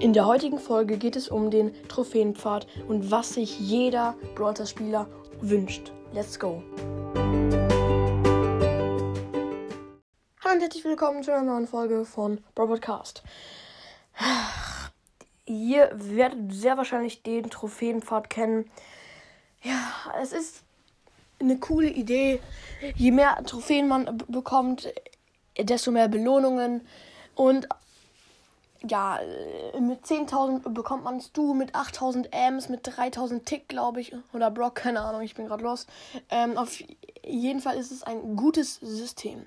In der heutigen Folge geht es um den Trophäenpfad und was sich jeder Brawl Stars Spieler wünscht. Let's go! Hallo und herzlich willkommen zu einer neuen Folge von Brawl Podcast. Ihr werdet sehr wahrscheinlich den Trophäenpfad kennen. Ja, es ist eine coole Idee. Je mehr Trophäen man bekommt, desto mehr Belohnungen. Und ja, mit 10.000 bekommt man Stu, mit 8.000 Ms, mit 3.000 Tick, glaube ich, oder Brock, keine Ahnung, ich bin gerade los. Auf jeden Fall ist es ein gutes System.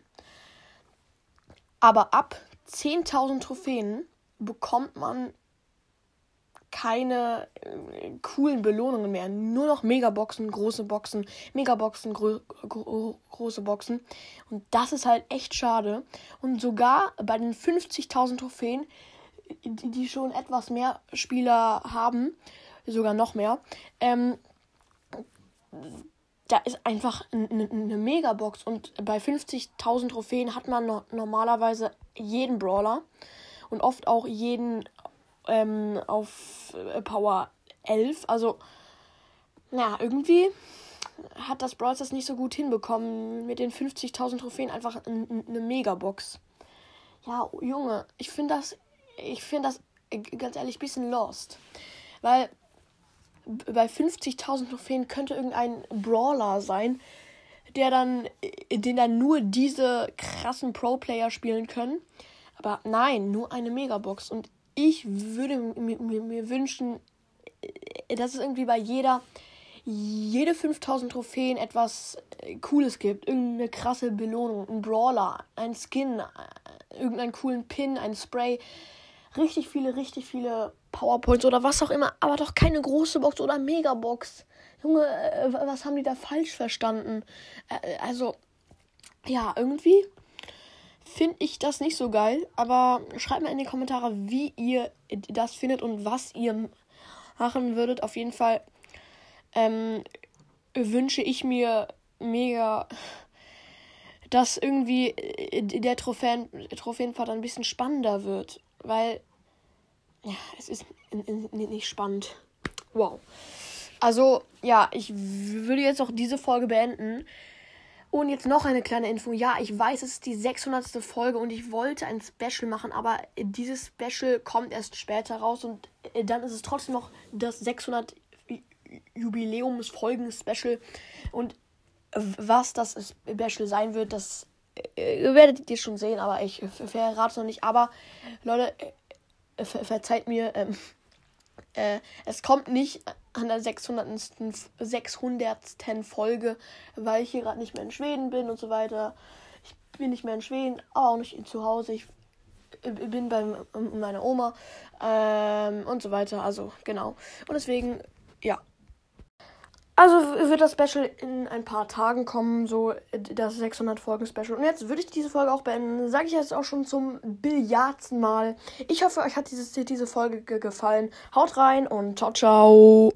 Aber ab 10.000 Trophäen bekommt man keine coolen Belohnungen mehr. Nur noch Megaboxen, große Boxen, Megaboxen, große Boxen. Und das ist halt echt schade. Und sogar bei den 50.000 Trophäen, die schon etwas mehr Spieler haben, sogar noch mehr, da ist einfach eine Megabox. Und bei 50.000 Trophäen hat man normalerweise jeden Brawler und oft auch jeden auf Power 11. Also, naja, irgendwie hat das Brawl Stars nicht so gut hinbekommen. Mit den 50.000 Trophäen einfach eine Megabox. Ja, Junge, ich finde das ganz ehrlich ein bisschen lost. Weil bei 50.000 Trophäen könnte irgendein Brawler sein, den dann nur diese krassen Pro-Player spielen können. Aber nein, nur eine Megabox. Und ich würde mir wünschen, dass es irgendwie bei jede 5.000 Trophäen etwas Cooles gibt. Irgendeine krasse Belohnung, ein Brawler, ein Skin, irgendeinen coolen Pin, ein Spray. Richtig viele Powerpoints oder was auch immer. Aber doch keine große Box oder Megabox. Junge, was haben die da falsch verstanden? Also, ja, irgendwie finde ich das nicht so geil, aber schreibt mal in die Kommentare, wie ihr das findet und was ihr machen würdet. Auf jeden Fall wünsche ich mir mega, dass irgendwie der Trophäenpfad ein bisschen spannender wird, weil ja, es ist nicht spannend. Wow. Also ja, ich würde jetzt auch diese Folge beenden. Und jetzt noch eine kleine Info. Ja, ich weiß, es ist die 600. Folge und ich wollte ein Special machen, aber dieses Special kommt erst später raus und dann ist es trotzdem noch das 600 Jubiläumsfolgen-Special. Und was das Special sein wird, das werdet ihr schon sehen, aber ich verrate es noch nicht. Aber Leute, verzeiht mir, es kommt nicht an der 600. Folge, weil ich hier gerade nicht mehr in Schweden bin und so weiter. Ich bin nicht mehr in Schweden, auch nicht zu Hause. Ich bin bei meiner Oma und so weiter. Also genau. Und deswegen, ja. Also wird das Special in ein paar Tagen kommen, so das 600 Folgen Special. Und jetzt würde ich diese Folge auch beenden, sage ich jetzt auch schon zum billiardsten Mal. Ich hoffe, euch hat diese Folge gefallen. Haut rein und ciao, ciao.